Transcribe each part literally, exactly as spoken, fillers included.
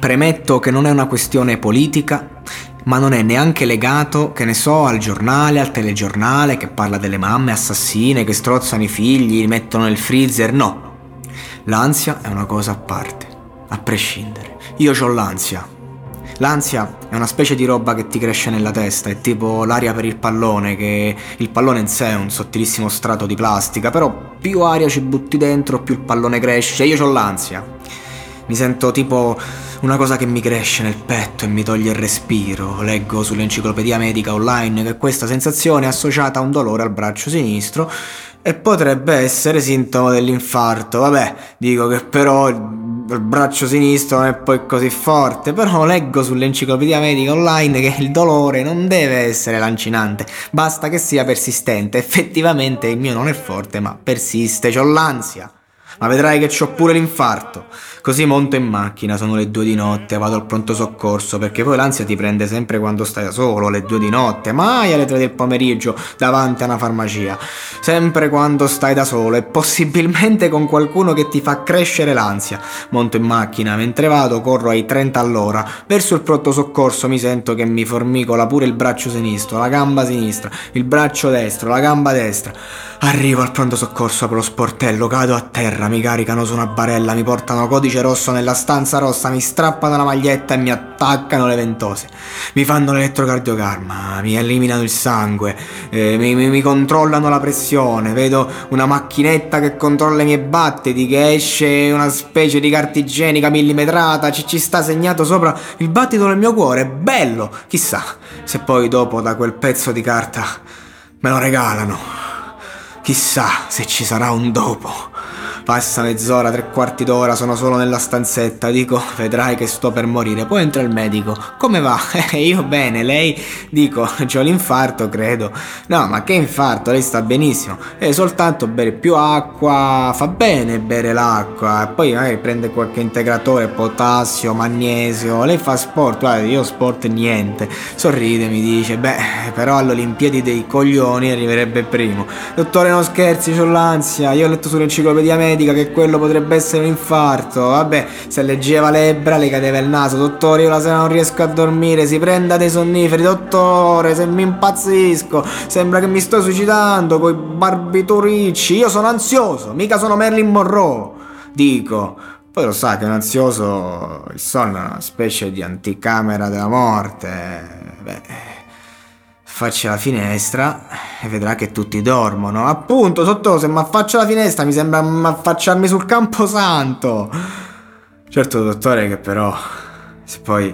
Premetto che non è una questione politica, ma non è neanche legato, che ne so, al giornale, al telegiornale che parla delle mamme assassine che strozzano i figli, li mettono nel freezer. No, l'ansia è una cosa a parte, a prescindere. Io c'ho l'ansia. L'ansia è una specie di roba che ti cresce nella testa, è tipo l'aria per il pallone, che il pallone in sé è un sottilissimo strato di plastica, però più aria ci butti dentro, più il pallone cresce. Io c'ho l'ansia. Mi sento tipo una cosa che mi cresce nel petto e mi toglie il respiro. Leggo sull'enciclopedia medica online che questa sensazione è associata a un dolore al braccio sinistro e potrebbe essere sintomo dell'infarto. Vabbè, dico che però il braccio sinistro non è poi così forte, però leggo sull'enciclopedia medica online che il dolore non deve essere lancinante, basta che sia persistente. Effettivamente il mio non è forte, ma persiste, c'ho l'ansia. Ma vedrai che c'ho pure l'infarto. Così monto in macchina, sono le due di notte, vado al pronto soccorso, perché poi l'ansia ti prende sempre quando stai da solo, alle due di notte, mai alle tre del pomeriggio davanti a una farmacia. Sempre quando stai da solo e possibilmente con qualcuno che ti fa crescere l'ansia. Monto in macchina, mentre vado corro ai trenta all'ora. Verso il pronto soccorso mi sento che mi formicola pure il braccio sinistro, la gamba sinistra, il braccio destro, la gamba destra. Arrivo al pronto soccorso, apro lo sportello, cado a terra, mi caricano su una barella, mi portano codice rosso nella stanza rossa, mi strappano la maglietta e mi attaccano le ventose, mi fanno l'elettrocardiogramma, mi eliminano il sangue, eh, mi, mi, mi controllano la pressione, vedo una macchinetta che controlla i miei battiti, che esce una specie di carta igienica millimetrata, ci, ci sta segnato sopra il battito del mio cuore. Bello, chissà se poi dopo da quel pezzo di carta me lo regalano. Chissà se ci sarà un dopo. Passa mezz'ora, tre quarti d'ora, sono solo nella stanzetta, dico vedrai che sto per morire. Poi entra il medico, come va? Io bene, lei? Dico, c'ho l'infarto credo. No, ma che infarto, lei sta benissimo, e soltanto bere più acqua, fa bene bere l'acqua, e poi magari prende qualche integratore, potassio, magnesio. Lei fa sport? Guarda, io sport niente. Sorride, mi dice, beh, però all'Olimpiadi dei coglioni arriverebbe primo. Dottore, no scherzi, c'ho l'ansia, io ho letto sull'enciclopedia medica che quello potrebbe essere un infarto. Vabbè, se leggeva l'ebbra le cadeva il naso. Dottore, io la sera non riesco a dormire, si prenda dei sonniferi. Dottore, se mi impazzisco, sembra che mi sto suicidando coi barbiturici. Io sono ansioso, mica sono Marilyn Monroe, dico. Poi lo sa che un ansioso, il sonno è una specie di anticamera della morte. Beh, faccia la finestra e vedrà che tutti dormono. Appunto, sotto, se mi affaccio la finestra mi sembra affacciarmi sul camposanto. Certo, dottore, che però se poi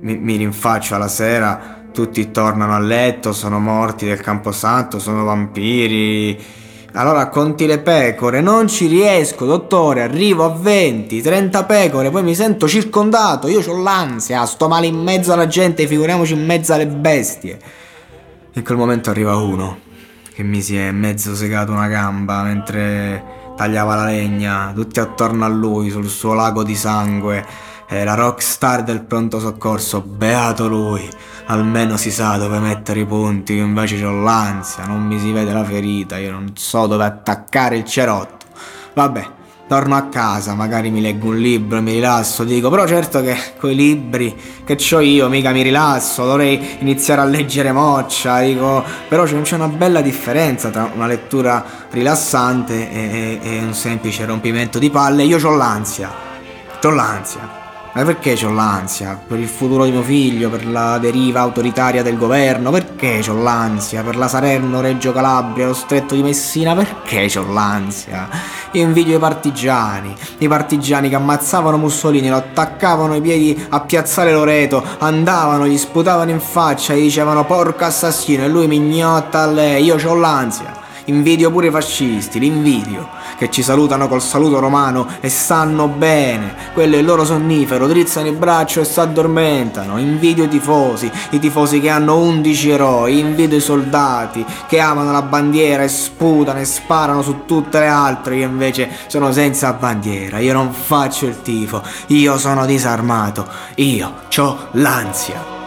mi, mi rinfaccio alla sera tutti tornano a letto, sono morti del camposanto, sono vampiri. Allora conti le pecore, non ci riesco, dottore, arrivo a venti trenta pecore, poi mi sento circondato. Io c'ho l'ansia, sto male in mezzo alla gente, figuriamoci in mezzo alle bestie. In quel momento arriva uno che mi si è mezzo segato una gamba mentre tagliava la legna, tutti attorno a lui sul suo lago di sangue. È la rockstar del pronto soccorso, beato lui, almeno si sa dove mettere i punti. Io invece ho l'ansia, non mi si vede la ferita, io non so dove attaccare il cerotto. Vabbè, torno a casa, magari mi leggo un libro, mi rilasso, dico, però certo che coi libri che c'ho io mica mi rilasso, dovrei iniziare a leggere moccia, dico, però c'è una bella differenza tra una lettura rilassante e, e, e un semplice rompimento di palle. Io c'ho l'ansia, c'ho l'ansia, ma perché c'ho l'ansia? Per il futuro di mio figlio, per la deriva autoritaria del governo, perché c'ho l'ansia? Per la Salerno, Reggio Calabria, lo Stretto di Messina, perché c'ho l'ansia? Io invidio i partigiani, i partigiani che ammazzavano Mussolini, lo attaccavano i piedi a Piazzale Loreto, andavano, gli sputavano in faccia, gli dicevano porco assassino, e lui mignotta a lei. Io c'ho l'ansia, Invidio pure i fascisti, li invidio, che ci salutano col saluto romano e sanno bene, quello è il loro sonnifero, drizzano il braccio e s'addormentano. Invidio i tifosi, i tifosi che hanno undici eroi, invidio i soldati che amano la bandiera e sputano e sparano su tutte le altre che invece sono senza bandiera. Io non faccio il tifo, io sono disarmato, io c'ho l'ansia.